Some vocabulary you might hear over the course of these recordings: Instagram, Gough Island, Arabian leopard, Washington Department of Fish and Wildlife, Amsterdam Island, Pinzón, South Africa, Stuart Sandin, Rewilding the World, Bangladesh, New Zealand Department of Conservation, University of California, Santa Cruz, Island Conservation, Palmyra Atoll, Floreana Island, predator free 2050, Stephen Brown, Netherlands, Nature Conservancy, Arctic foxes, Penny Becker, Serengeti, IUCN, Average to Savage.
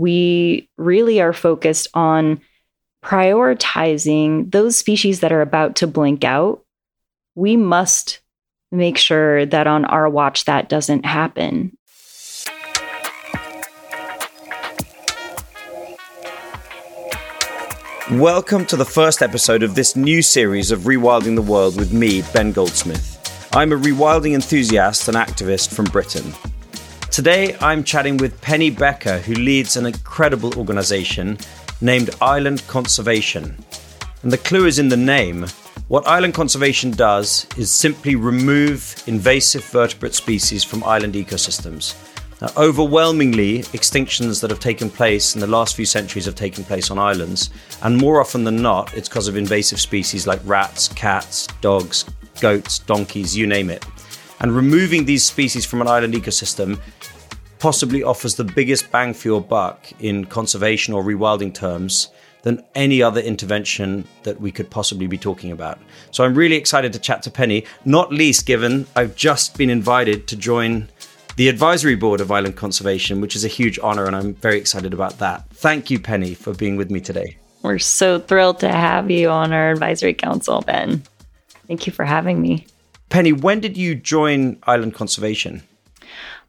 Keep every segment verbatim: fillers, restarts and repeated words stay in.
we really are focused on prioritizing those species that are about to blink out. We must make sure that on our watch that doesn't happen. Welcome to the first episode of this new series of Rewilding the World with me, Ben Goldsmith. I'm a rewilding enthusiast and activist from Britain. Today, I'm chatting with Penny Becker, who leads an incredible organisation named Island Conservation. And the clue is in the name. What Island Conservation does is simply remove invasive vertebrate species from island ecosystems. Now, overwhelmingly, extinctions that have taken place in the last few centuries have taken place on islands. And more often than not, it's because of invasive species like rats, cats, dogs, goats, donkeys, you name it. And removing these species from an island ecosystem possibly offers the biggest bang for your buck in conservation or rewilding terms than any other intervention that we could possibly be talking about. So I'm really excited to chat to Penny, not least given I've just been invited to join the advisory board of Island Conservation, which is a huge honor, and I'm very excited about that. Thank you, Penny, for being with me today. We're so thrilled to have you on our advisory council, Ben. Thank you for having me. Penny, when did you join Island Conservation?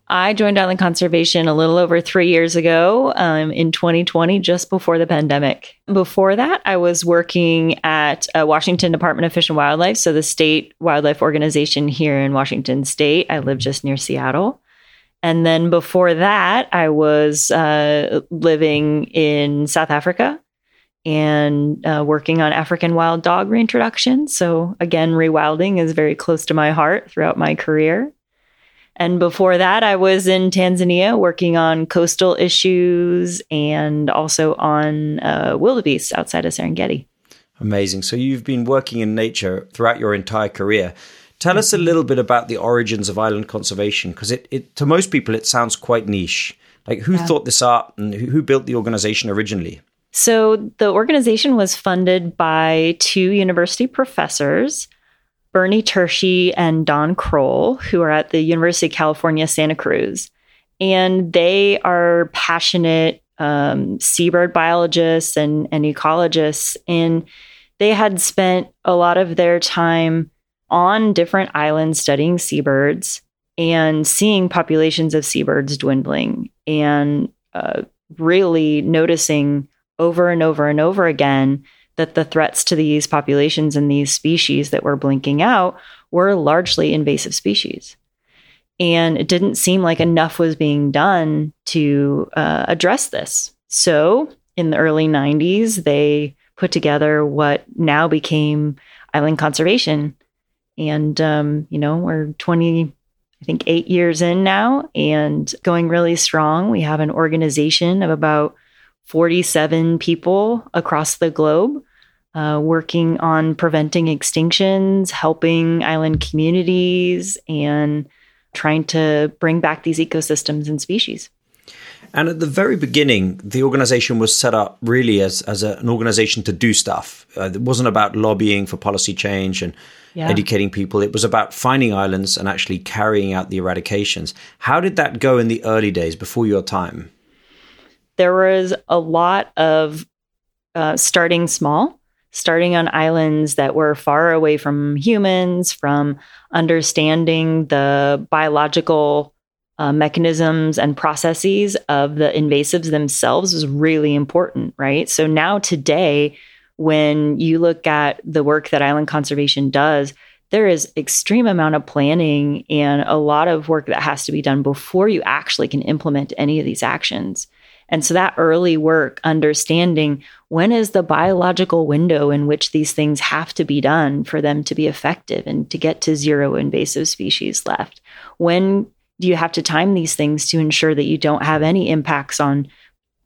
I joined Island Conservation a little over three years ago um, in twenty twenty, just before the pandemic. Before that, I was working at uh, Washington Department of Fish and Wildlife, so the state wildlife organization here in Washington State. I live just near Seattle. And then before that, I was uh, living in South Africa and uh, working on African wild dog reintroduction. So again, rewilding is very close to my heart throughout my career. And before that, I was in Tanzania working on coastal issues and also on uh, wildebeest outside of Serengeti. Amazing. So you've been working in nature throughout your entire career. Tell mm-hmm. us a little bit about the origins of Island Conservation, because it, it to most people, it sounds quite niche. Like who yeah. thought this up and who, who built the organization originally? So the organization was funded by two university professors, Bernie Tershey and Don Kroll, who are at the University of California, Santa Cruz. And they are passionate um, seabird biologists and, and ecologists. And they had spent a lot of their time on different islands studying seabirds and seeing populations of seabirds dwindling and uh, really noticing over and over and over again that the threats to these populations and these species that were blinking out were largely invasive species. And it didn't seem like enough was being done to uh, address this. So in the early nineties, they put together what now became Island Conservation. And, um, you know, we're twenty, I think, eight years in now and going really strong. We have an organization of about forty-seven people across the globe. Uh, working on preventing extinctions, helping island communities, and trying to bring back these ecosystems and species. And at the very beginning, the organization was set up really as, as a, an organization to do stuff. Uh, it wasn't about lobbying for policy change and yeah. educating people. It was about finding islands and actually carrying out the eradications. How did that go in the early days before your time? There was a lot of uh, starting small. Starting on islands that were far away from humans, from understanding the biological uh, mechanisms and processes of the invasives themselves was really important, right? So now today, when you look at the work that Island Conservation does, there is extreme amount of planning and a lot of work that has to be done before you actually can implement any of these actions. And so that early work, understanding when is the biological window in which these things have to be done for them to be effective and to get to zero invasive species left? When do you have to time these things to ensure that you don't have any impacts on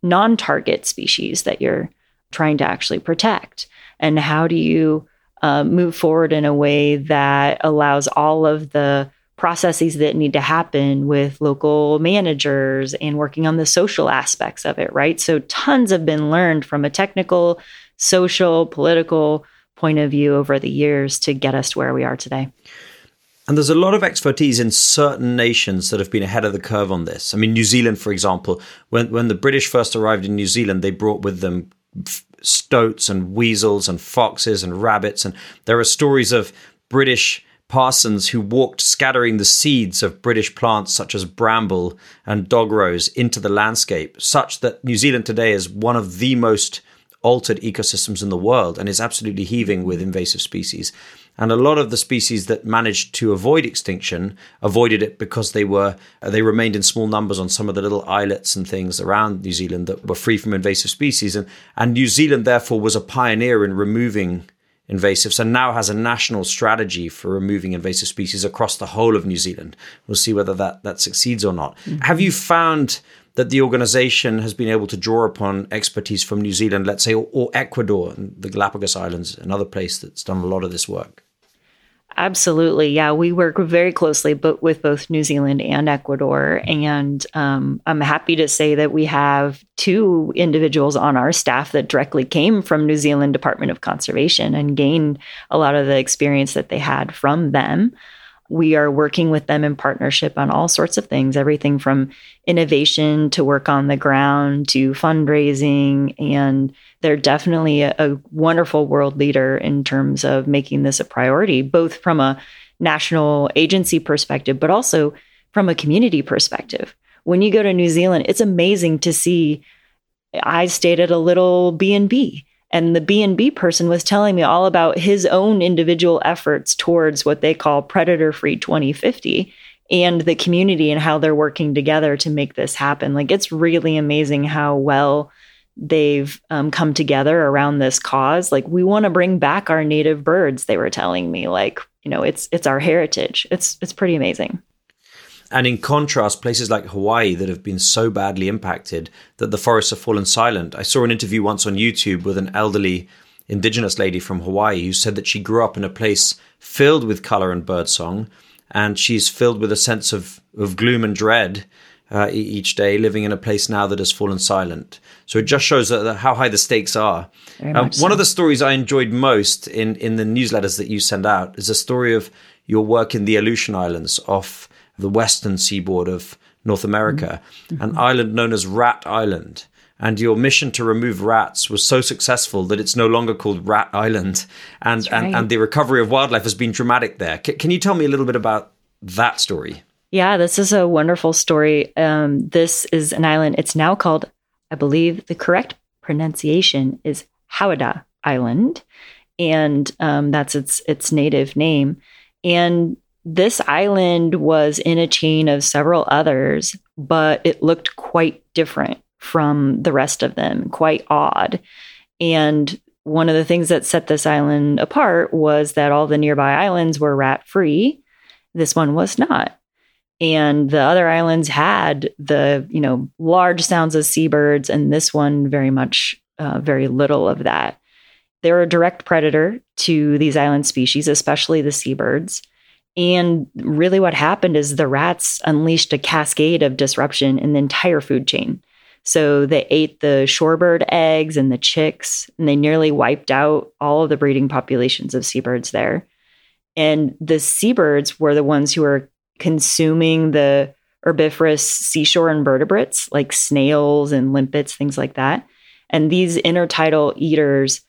non-target species that you're trying to actually protect? And how do you uh, move forward in a way that allows all of the processes that need to happen with local managers and working on the social aspects of it, right? So tons have been learned from a technical, social, political point of view over the years to get us to where we are today. And there's a lot of expertise in certain nations that have been ahead of the curve on this. I mean, New Zealand, for example, when when the British first arrived in New Zealand, they brought with them stoats and weasels and foxes and rabbits. And there are stories of British parsons who walked scattering the seeds of British plants such as bramble and dogrose into the landscape, such that New Zealand today is one of the most altered ecosystems in the world and is absolutely heaving with invasive species. And a lot of the species that managed to avoid extinction avoided it because they were they remained in small numbers on some of the little islets and things around New Zealand that were free from invasive species. And, and New Zealand, therefore, was a pioneer in removing invasives and now has a national strategy for removing invasive species across the whole of New Zealand. We'll see whether that, that succeeds or not. Mm-hmm. Have you found that the organization has been able to draw upon expertise from New Zealand, let's say, or, or Ecuador and the Galapagos Islands, another place that's done a lot of this work? Absolutely. Yeah, we work very closely but with both New Zealand and Ecuador. And um, I'm happy to say that we have two individuals on our staff that directly came from New Zealand Department of Conservation and gained a lot of the experience that they had from them. We are working with them in partnership on all sorts of things, everything from innovation to work on the ground to fundraising. And they're definitely a, a wonderful world leader in terms of making this a priority, both from a national agency perspective, but also from a community perspective. When you go to New Zealand, it's amazing to see. I stayed at a little B and B. And the B and B person was telling me all about his own individual efforts towards what they call predator free twenty fifty and the community and how they're working together to make this happen. Like, it's really amazing how well they've um, come together around this cause. Like, we want to bring back our native birds, they were telling me. Like, you know, it's it's our heritage. It's it's pretty amazing. And in contrast, places like Hawaii that have been so badly impacted that the forests have fallen silent. I saw an interview once on YouTube with an elderly indigenous lady from Hawaii who said that she grew up in a place filled with color and birdsong, and she's filled with a sense of, of gloom and dread uh, each day, living in a place now that has fallen silent. So it just shows that, that how high the stakes are. Um, so. One of the stories I enjoyed most in, in the newsletters that you send out is a story of your work in the Aleutian Islands off the western seaboard of North America, mm-hmm. an island known as Rat Island. And your mission to remove rats was so successful that it's no longer called Rat Island. And, right. and, and the recovery of wildlife has been dramatic there. C- can you tell me a little bit about that story? Yeah, this is a wonderful story. Um, this is an island. It's now called, I believe the correct pronunciation is Hawada Island. And um, that's its its native name. And this island was in a chain of several others, but it looked quite different from the rest of them, quite odd. And one of the things that set this island apart was that all the nearby islands were rat-free. This one was not. And the other islands had the, you know, large sounds of seabirds, and this one very much, uh, very little of that. They're a direct predator to these island species, especially the seabirds. And really what happened is the rats unleashed a cascade of disruption in the entire food chain. So they ate the shorebird eggs and the chicks, and they nearly wiped out all of the breeding populations of seabirds there. And the seabirds were the ones who were consuming the herbivorous seashore invertebrates like snails and limpets, things like that. And these intertidal eaters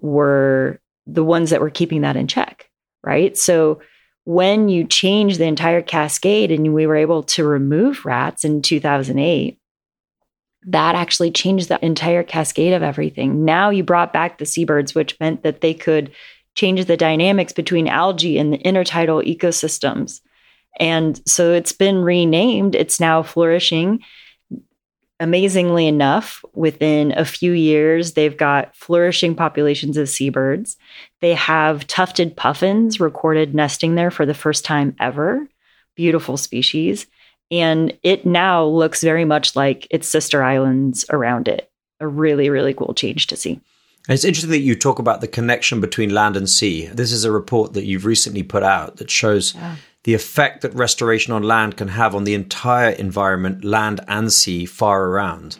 were the ones that were keeping that in check, right? So when you change the entire cascade, and we were able to remove rats in two thousand eight, that actually changed the entire cascade of everything. Now you brought back the seabirds, which meant that they could change the dynamics between algae and the intertidal ecosystems. And so it's been renamed. It's now flourishing. Amazingly enough, within a few years, they've got flourishing populations of seabirds. They have tufted puffins recorded nesting there for the first time ever. Beautiful species. And it now looks very much like its sister islands around it. A really, really cool change to see. And it's interesting that you talk about the connection between land and sea. This is a report that you've recently put out that shows yeah. the effect that restoration on land can have on the entire environment, land and sea, far around.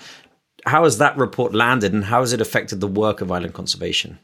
How has that report landed, and how has it affected the work of island conservation?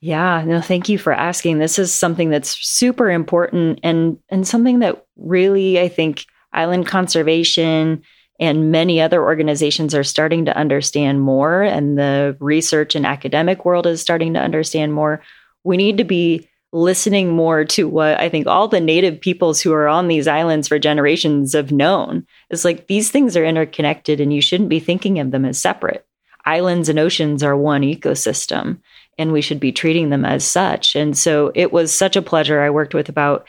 Yeah, no, thank you for asking. This is something that's super important and, and something that really, I think, Island Conservation and many other organizations are starting to understand more, and the research and academic world is starting to understand more. We need to be listening more to what I think all the native peoples who are on these islands for generations have known. It's like these things are interconnected and you shouldn't be thinking of them as separate. Islands and oceans are one ecosystem, and we should be treating them as such. And so it was such a pleasure. I worked with about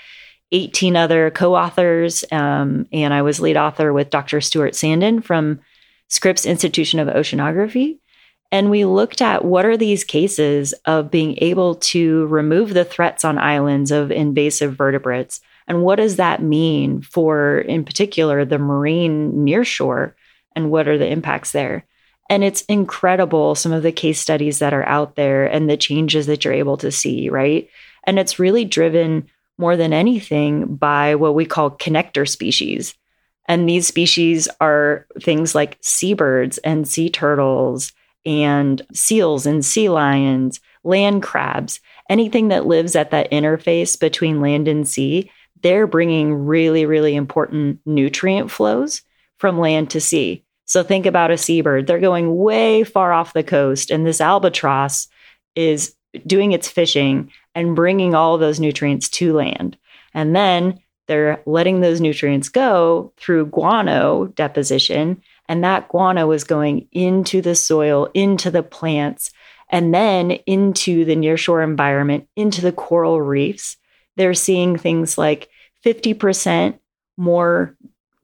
eighteen other co-authors, um, and I was lead author with Doctor Stuart Sandin from Scripps Institution of Oceanography. And we looked at what are these cases of being able to remove the threats on islands of invasive vertebrates, and what does that mean for, in particular, the marine nearshore, and what are the impacts there? And it's incredible, some of the case studies that are out there and the changes that you're able to see, right? And it's really driven more than anything by what we call connector species. And these species are things like seabirds and sea turtles and seals and sea lions, land crabs, anything that lives at that interface between land and sea. They're bringing really, really important nutrient flows from land to sea. So think about a seabird. They're going way far off the coast, and this albatross is doing its fishing and bringing all of those nutrients to land. And then they're letting those nutrients go through guano deposition, and that guano is going into the soil, into the plants, and then into the nearshore environment, into the coral reefs. They're seeing things like fifty percent more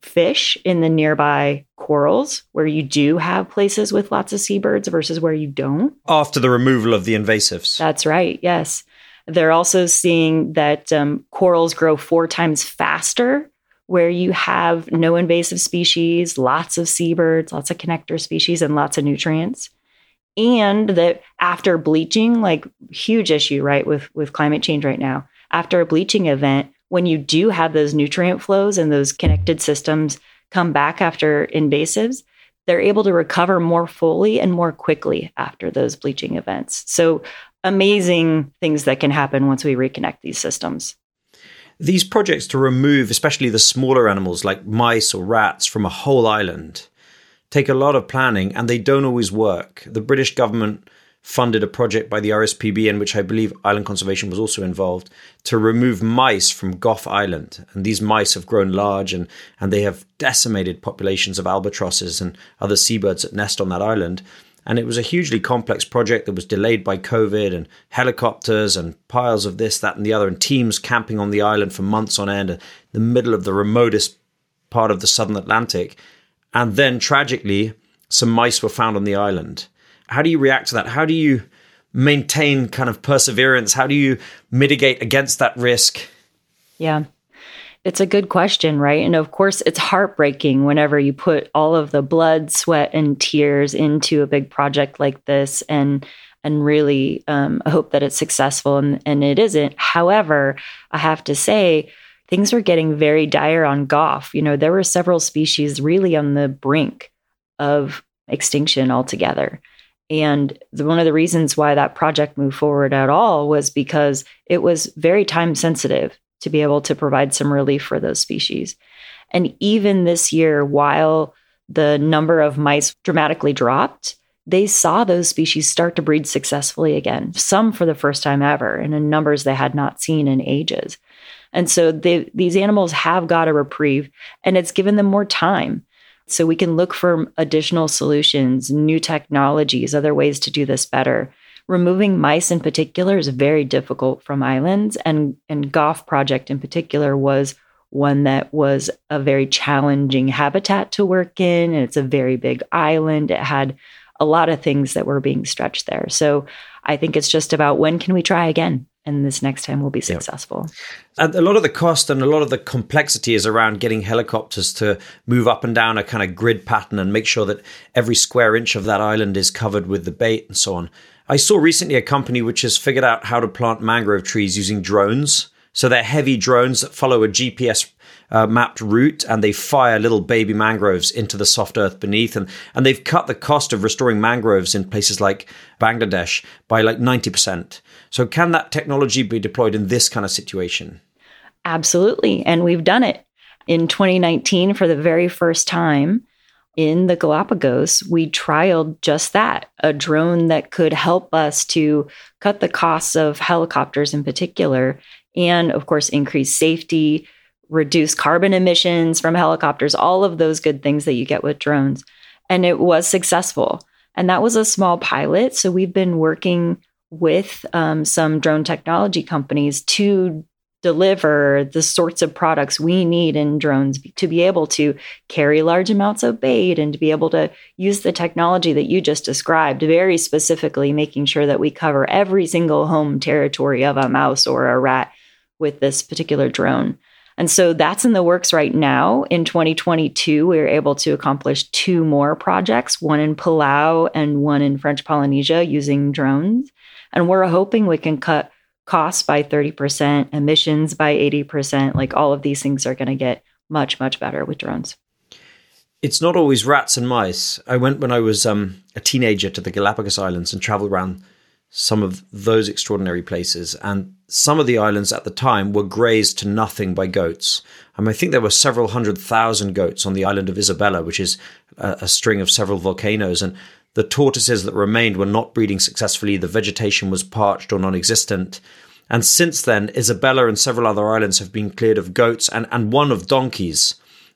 fish in the nearby corals, where you do have places with lots of seabirds versus where you don't. After the removal of the invasives. That's right, yes. They're also seeing that um, corals grow four times faster where you have no invasive species, lots of seabirds, lots of connector species, and lots of nutrients. And that after bleaching, like huge issue, right, with, with climate change right now, after a bleaching event, when you do have those nutrient flows and those connected systems come back after invasives, they're able to recover more fully and more quickly after those bleaching events. So amazing things that can happen once we reconnect these systems. These projects to remove, especially the smaller animals like mice or rats from a whole island, take a lot of planning, and they don't always work. The British government funded a project by the R S P B, in which I believe Island Conservation was also involved, to remove mice from Gough Island. And these mice have grown large, and, and they have decimated populations of albatrosses and other seabirds that nest on that island. And it was a hugely complex project that was delayed by COVID and helicopters and piles of this, that, and the other, and teams camping on the island for months on end in the middle of the remotest part of the Southern Atlantic. And then, tragically, some mice were found on the island. How do you react to that? How do you maintain kind of perseverance? How do you mitigate against that risk? Yeah, it's a good question, right? And of course, it's heartbreaking whenever you put all of the blood, sweat, and tears into a big project like this. And and really um, hope that it's successful, and, and it isn't. However, I have to say, things were getting very dire on Gough. You know, there were several species really on the brink of extinction altogether. And the, one of the reasons why that project moved forward at all was because it was very time sensitive to be able to provide some relief for those species. And even this year, while the number of mice dramatically dropped, they saw those species start to breed successfully again, some for the first time ever, and in numbers they had not seen in ages. And so they, these animals have got a reprieve, and it's given them more time. So we can look for additional solutions, new technologies, other ways to do this better. Removing mice in particular is very difficult from islands, and, and Gough project in particular was one that was a very challenging habitat to work in, and it's a very big island. It had a lot of things that were being stretched there. So I think it's just about when can we try again? And this next time we'll be successful. Yeah. And a lot of the cost and a lot of the complexity is around getting helicopters to move up and down a kind of grid pattern and make sure that every square inch of that island is covered with the bait and so on. I saw recently a company which has figured out how to plant mangrove trees using drones. So they're heavy drones that follow a G P S uh, mapped route, and they fire little baby mangroves into the soft earth beneath. And, and they've cut the cost of restoring mangroves in places like Bangladesh by like ninety percent. So can that technology be deployed in this kind of situation? Absolutely. And we've done it. In twenty nineteen, for the very first time in the Galapagos, we trialed just that, a drone that could help us to cut the costs of helicopters in particular, and of course, increase safety, reduce carbon emissions from helicopters, all of those good things that you get with drones. And it was successful. And that was a small pilot. So we've been working with um, some drone technology companies to deliver the sorts of products we need in drones to be able to carry large amounts of bait and to be able to use the technology that you just described, very specifically making sure that we cover every single home territory of a mouse or a rat with this particular drone. And so that's in the works right now. In twenty twenty-two, we were able to accomplish two more projects, one in Palau and one in French Polynesia using drones. And we're hoping we can cut costs by thirty percent, emissions by eighty percent, like all of these things are going to get much, much better with drones. It's not always rats and mice. I went when I was um, a teenager to the Galapagos Islands and traveled around some of those extraordinary places. And some of the islands at the time were grazed to nothing by goats. Um, I think there were several hundred thousand goats on the island of Isabella, which is a, a string of several volcanoes. And the tortoises that remained were not breeding successfully. The vegetation was parched or non-existent. And since then, Isabella and several other islands have been cleared of goats and, and one of donkeys,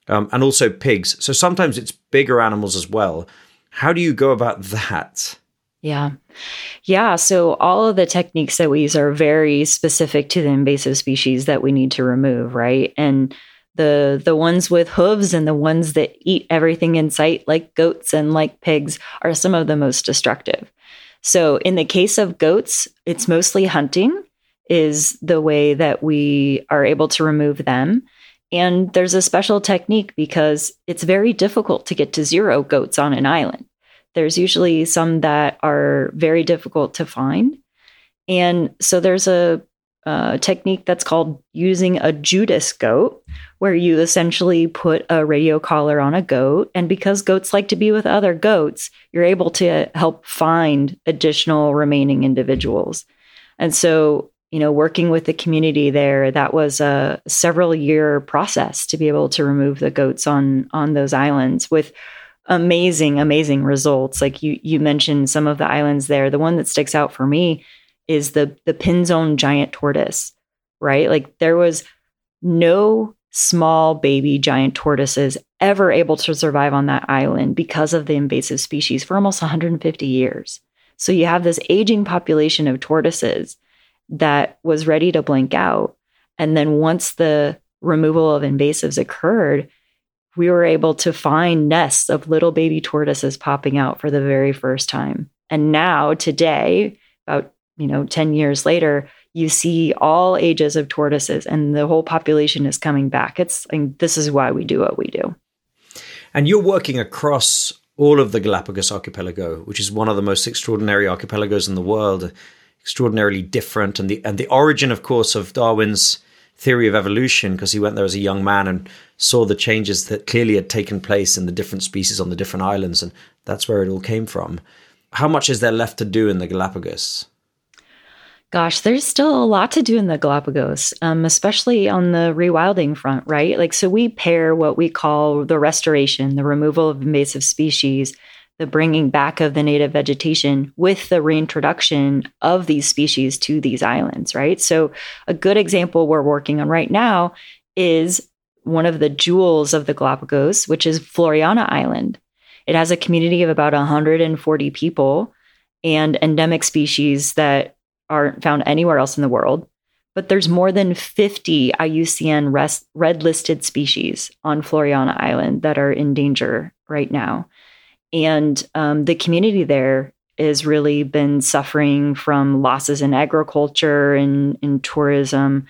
um, and also pigs. So sometimes it's bigger animals as well. How do you go about that? Yeah. Yeah. So all of the techniques that we use are very specific to the invasive species that we need to remove, right? And The the ones with hooves and the ones that eat everything in sight, like goats and like pigs, are some of the most destructive. So in the case of goats, it's mostly hunting is the way that we are able to remove them. And there's a special technique because it's very difficult to get to zero goats on an island. There's usually some that are very difficult to find. And so there's a Uh, technique that's called using a Judas goat, where you essentially put a radio collar on a goat. And because goats like to be with other goats, you're able to help find additional remaining individuals. And so, you know, working with the community there, that was a several year process to be able to remove the goats on, on those islands with amazing, amazing results. Like you, you mentioned some of the islands there. The one that sticks out for me is the the Pinzón giant tortoise, right? Like there was no small baby giant tortoises ever able to survive on that island because of the invasive species for almost one hundred fifty years. So you have this aging population of tortoises that was ready to blink out. And then once the removal of invasives occurred, we were able to find nests of little baby tortoises popping out for the very first time. And now today, about you know, ten years later, you see all ages of tortoises and the whole population is coming back. It's and this is why we do what we do. And you're working across all of the Galapagos archipelago, which is one of the most extraordinary archipelagos in the world, extraordinarily different. And the, and the origin, of course, of Darwin's theory of evolution, because he went there as a young man and saw the changes that clearly had taken place in the different species on the different islands. And that's where it all came from. How much is there left to do in the Galapagos? Gosh, there's still a lot to do in the Galapagos, um, especially on the rewilding front, right? Like, so we pair what we call the restoration, the removal of invasive species, the bringing back of the native vegetation with the reintroduction of these species to these islands, right? So a good example we're working on right now is one of the jewels of the Galapagos, which is Floreana Island. It has a community of about one hundred forty people and endemic species that aren't found anywhere else in the world, but there's more than fifty I U C N rest, red listed species on Floreana Island that are in danger right now. And um, the community there has really been suffering from losses in agriculture and in tourism.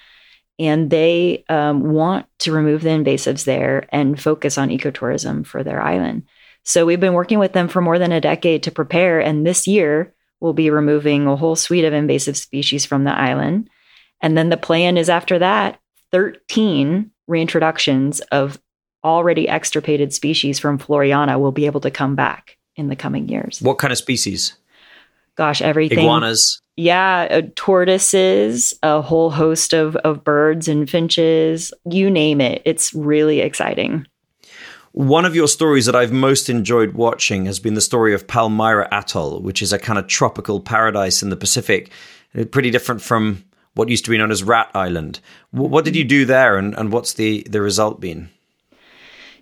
And they um, want to remove the invasives there and focus on ecotourism for their island. So we've been working with them for more than a decade to prepare. And this year, we'll be removing a whole suite of invasive species from the island. And then the plan is after that, thirteen reintroductions of already extirpated species from Floreana will be able to come back in the coming years. What kind of species? Gosh, everything. Iguanas. Yeah, uh, tortoises, a whole host of, of birds and finches, you name it. It's really exciting. One of your stories that I've most enjoyed watching has been the story of Palmyra Atoll, which is a kind of tropical paradise in the Pacific, pretty different from what used to be known as Rat Island. What did you do there, and, and what's the, the result been?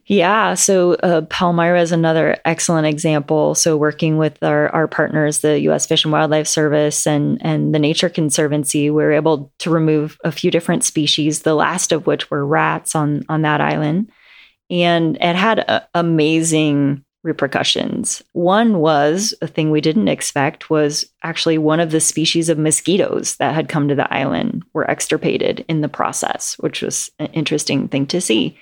Yeah, so uh, Palmyra is another excellent example. So working with our, our partners, the U S Fish and Wildlife Service and, and the Nature Conservancy, we were able to remove a few different species, the last of which were rats on, on that island. And it had uh, amazing repercussions. One was, a thing we didn't expect, was actually one of the species of mosquitoes that had come to the island were extirpated in the process, which was an interesting thing to see.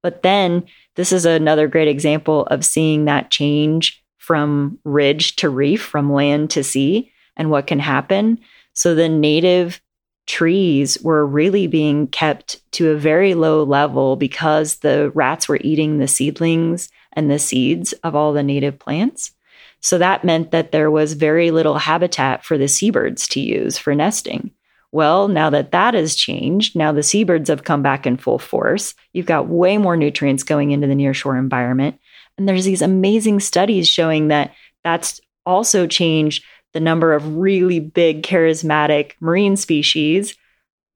But then this is another great example of seeing that change from ridge to reef, from land to sea, and what can happen. So the native trees were really being kept to a very low level because the rats were eating the seedlings and the seeds of all the native plants. So that meant that there was very little habitat for the seabirds to use for nesting. Well, now that that has changed, now the seabirds have come back in full force. You've got way more nutrients going into the nearshore environment. And there's these amazing studies showing that that's also changed the number of really big, charismatic marine species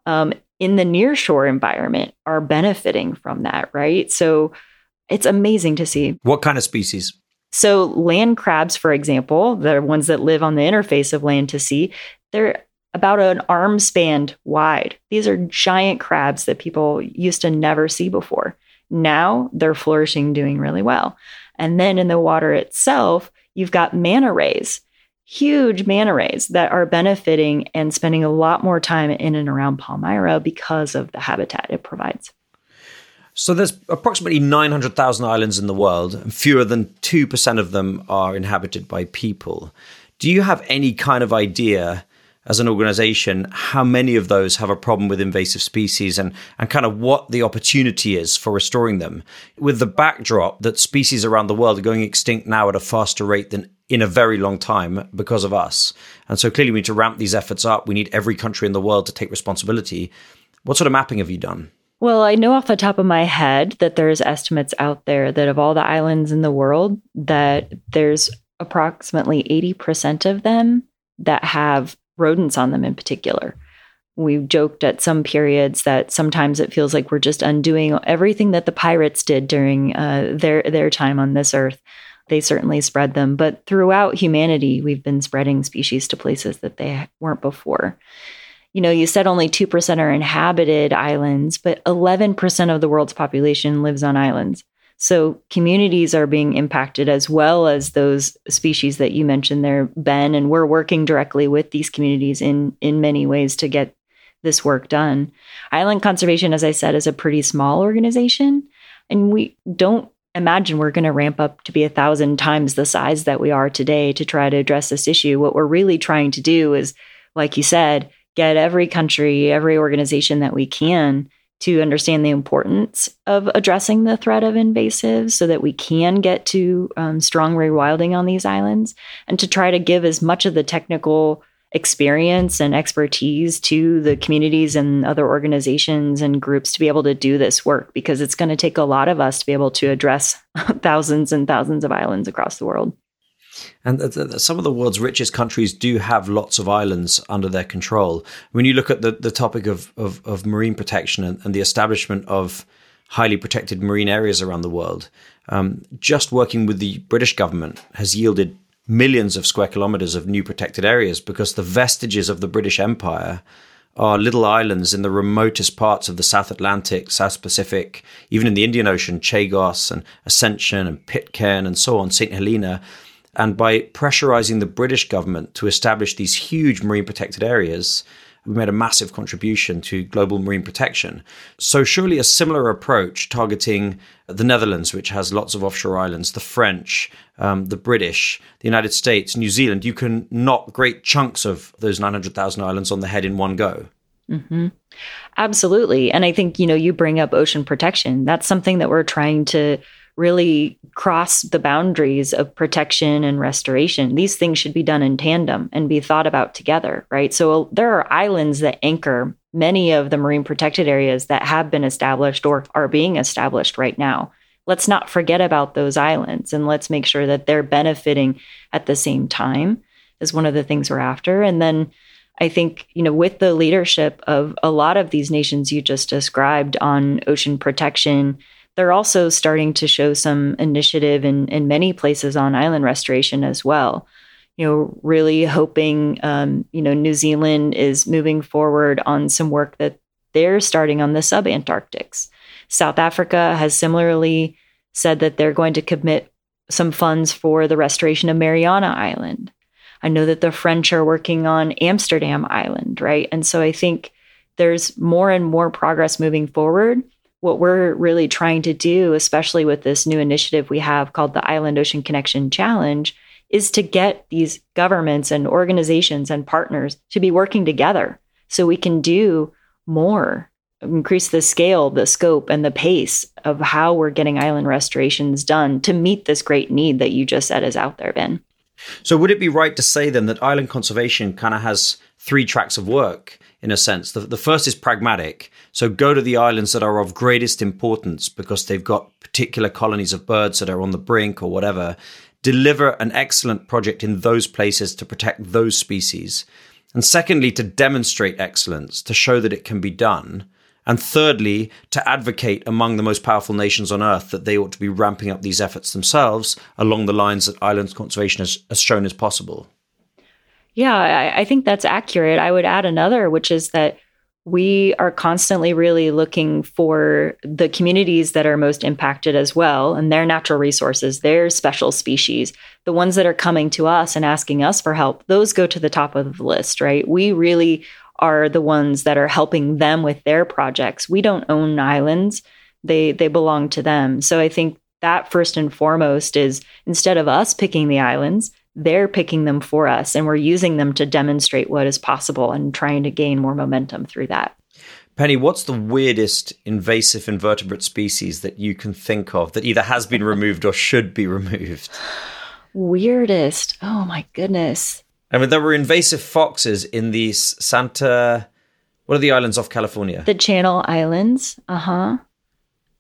um, in the nearshore environment are benefiting from that, right? So it's amazing to see. What kind of species? So land crabs, for example, the ones that live on the interface of land to sea, they're about an arm span wide. These are giant crabs that people used to never see before. Now they're flourishing, doing really well. And then in the water itself, you've got manta rays, huge manta rays that are benefiting and spending a lot more time in and around Palmyra because of the habitat it provides. So there's approximately nine hundred thousand islands in the world, and fewer than two percent of them are inhabited by people. Do you have any kind of idea, as an organization, how many of those have a problem with invasive species, and, and kind of what the opportunity is for restoring them, with the backdrop that species around the world are going extinct now at a faster rate than in a very long time because of us? And so clearly we need to ramp these efforts up. We need every country in the world to take responsibility. What sort of mapping have you done? Well, I know off the top of my head that there's estimates out there that of all the islands in the world, that there's approximately eighty percent of them that have rodents on them in particular. We joked at some periods that sometimes it feels like we're just undoing everything that the pirates did during uh, their, their time on this earth. They certainly spread them, but throughout humanity, we've been spreading species to places that they weren't before. You know, you said only two percent are inhabited islands, but eleven percent of the world's population lives on islands. So communities are being impacted as well as those species that you mentioned there, Ben, and we're working directly with these communities in, in many ways to get this work done. Island Conservation, as I said, is a pretty small organization, and we don't imagine we're going to ramp up to be a thousand times the size that we are today to try to address this issue. What we're really trying to do is, like you said, get every country, every organization that we can to understand the importance of addressing the threat of invasives so that we can get to um, strong rewilding on these islands, and to try to give as much of the technical experience and expertise to the communities and other organizations and groups to be able to do this work, because it's going to take a lot of us to be able to address thousands and thousands of islands across the world. And th- th- some of the world's richest countries do have lots of islands under their control. When you look at the, the topic of, of, of marine protection and, and the establishment of highly protected marine areas around the world, um, just working with the British government has yielded millions of square kilometers of new protected areas, because the vestiges of the British Empire are little islands in the remotest parts of the South Atlantic, South Pacific, even in the Indian Ocean, Chagos and Ascension and Pitcairn and so on, Saint Helena. And by pressurizing the British government to establish these huge marine protected areas, we made a massive contribution to global marine protection. So surely a similar approach targeting the Netherlands, which has lots of offshore islands, the French, um, the British, the United States, New Zealand, you can knock great chunks of those nine hundred thousand islands on the head in one go. Mm-hmm. Absolutely. And I think, you know, you bring up ocean protection. That's something that we're trying to really cross the boundaries of protection and restoration. These things should be done in tandem and be thought about together, right? So there are islands that anchor many of the marine protected areas that have been established or are being established right now. Let's not forget about those islands, and let's make sure that they're benefiting at the same time is one of the things we're after. And then I think, you know, with the leadership of a lot of these nations you just described on ocean protection, they're also starting to show some initiative in, in many places on island restoration as well. You know, really hoping, um, you know, New Zealand is moving forward on some work that they're starting on the sub-Antarctics. South Africa has similarly said that they're going to commit some funds for the restoration of Mariana Island. I know that the French are working on Amsterdam Island, right? And so I think there's more and more progress moving forward. What we're really trying to do, especially with this new initiative we have called the Island Ocean Connection Challenge, is to get these governments and organizations and partners to be working together so we can do more, increase the scale, the scope, and the pace of how we're getting island restorations done to meet this great need that you just said is out there, Ben. So would it be right to say then that island conservation kind of has three tracks of work, in a sense? The, the first is pragmatic. So go to the islands that are of greatest importance because they've got particular colonies of birds that are on the brink or whatever. Deliver an excellent project in those places to protect those species. And secondly, to demonstrate excellence, to show that it can be done. And thirdly, to advocate among the most powerful nations on Earth that they ought to be ramping up these efforts themselves along the lines that islands conservation has, has shown is possible. Yeah, I, I think that's accurate. I would add another, which is that we are constantly really looking for the communities that are most impacted as well, and their natural resources, their special species, the ones that are coming to us and asking us for help. Those go to the top of the list, right? We really are the ones that are helping them with their projects. We don't own islands. They they belong to them. So I think that first and foremost is, instead of us picking the islands, they're picking them for us, and we're using them to demonstrate what is possible and trying to gain more momentum through that. Penny, what's the weirdest invasive invertebrate species that you can think of that either has been removed or should be removed? Weirdest. Oh, my goodness. I mean, there were invasive foxes in the Santa... What are the islands off California? The Channel Islands. Uh-huh.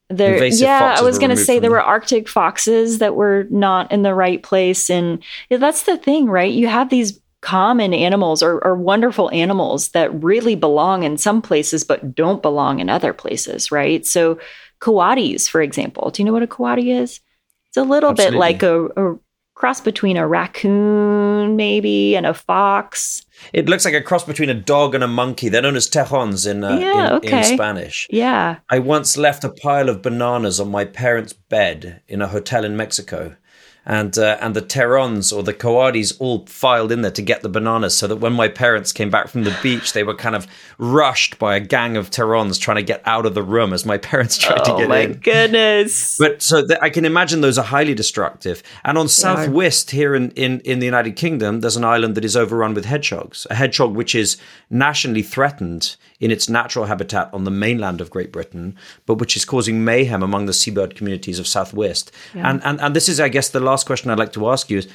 There, invasive yeah, foxes I was going to say there them. were Arctic foxes that were not in the right place. And yeah, that's the thing, right? You have these common animals or, or wonderful animals that really belong in some places but don't belong in other places, right? So coatis, for example. Do you know what a coati is? It's a little Absolutely. bit like a... a cross between a raccoon, maybe, and a fox. It looks like a cross between a dog and a monkey. They're known as tejones in, uh, yeah, in, okay. in Spanish. Yeah. I once left a pile of bananas on my parents' bed in a hotel in Mexico. And uh, and the terrones or the coatis all filed in there to get the bananas, so that when my parents came back from the beach, they were kind of rushed by a gang of terrones trying to get out of the room as my parents tried oh, to get in. Oh my goodness. But so th- I can imagine those are highly destructive. And on South West here in, in, in the United Kingdom, there's an island that is overrun with hedgehogs, a hedgehog which is nationally threatened in its natural habitat on the mainland of Great Britain, but which is causing mayhem among the seabird communities of South West. Yeah. And, and, and this is, I guess, the last question I'd like to ask you is,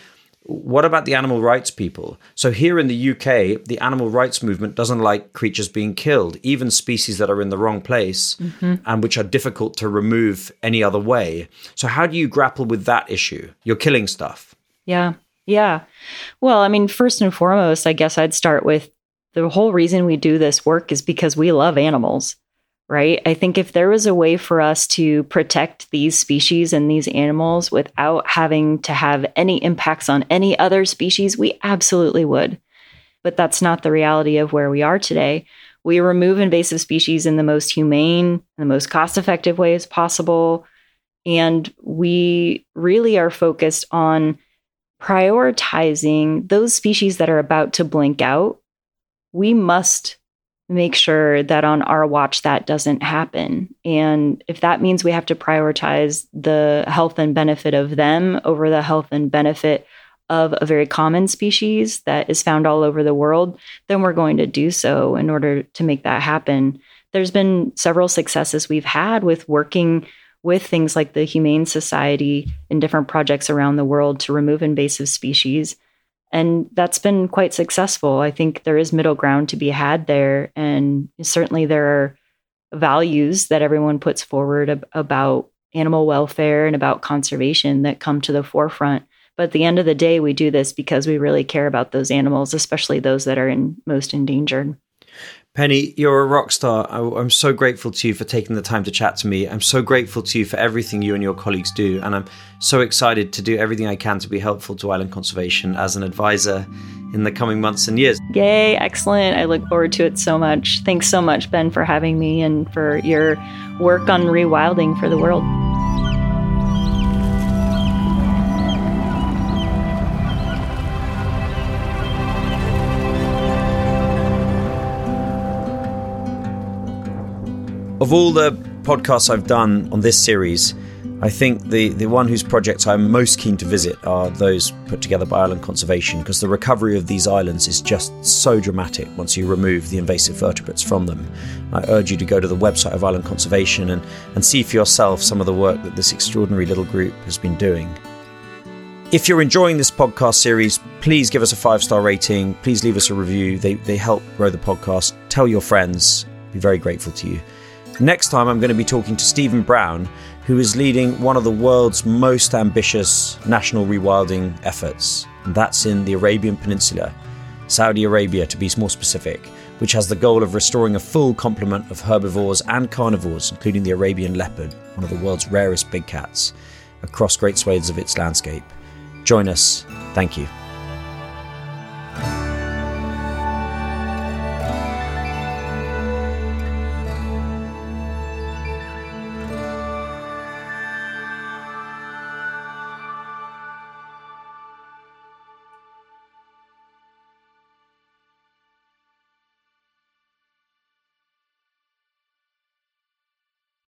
what about the animal rights people? So here in the U K, the animal rights movement doesn't like creatures being killed, even species that are in the wrong place mm-hmm. and which are difficult to remove any other way. So how do you grapple with that issue? You're killing stuff. Yeah, yeah. Well, I mean, first and foremost, I guess I'd start with the whole reason we do this work is because we love animals. Right? I think if there was a way for us to protect these species and these animals without having to have any impacts on any other species, we absolutely would. But that's not the reality of where we are today. We remove invasive species in the most humane, the most cost-effective ways possible. And we really are focused on prioritizing those species that are about to blink out. We must make sure that on our watch that doesn't happen. And if that means we have to prioritize the health and benefit of them over the health and benefit of a very common species that is found all over the world, then we're going to do so in order to make that happen. There's been several successes we've had with working with things like the Humane Society and different projects around the world to remove invasive species. And that's been quite successful. I think there is middle ground to be had there. And certainly there are values that everyone puts forward ab- about animal welfare and about conservation that come to the forefront. But at the end of the day, we do this because we really care about those animals, especially those that are in most endangered. Penny, you're a rock star. I'm so grateful to you for taking the time to chat to me. I'm so grateful to you for everything you and your colleagues do. And I'm so excited to do everything I can to be helpful to Island Conservation as an advisor in the coming months and years. Yay, excellent. I look forward to it so much. Thanks so much, Ben, for having me and for your work on rewilding for the world. Of all the podcasts I've done on this series, I think the, the one whose projects I'm most keen to visit are those put together by Island Conservation, because the recovery of these islands is just so dramatic once you remove the invasive vertebrates from them. I urge you to go to the website of Island Conservation and, and see for yourself some of the work that this extraordinary little group has been doing. If you're enjoying this podcast series, please give us a five-star rating. Please leave us a review. They, they help grow the podcast. Tell your friends. Be very grateful to you. Next time, I'm going to be talking to Stephen Brown, who is leading one of the world's most ambitious national rewilding efforts. And that's in the Arabian Peninsula, Saudi Arabia to be more specific, which has the goal of restoring a full complement of herbivores and carnivores, including the Arabian leopard, one of the world's rarest big cats, across great swathes of its landscape. Join us. Thank you.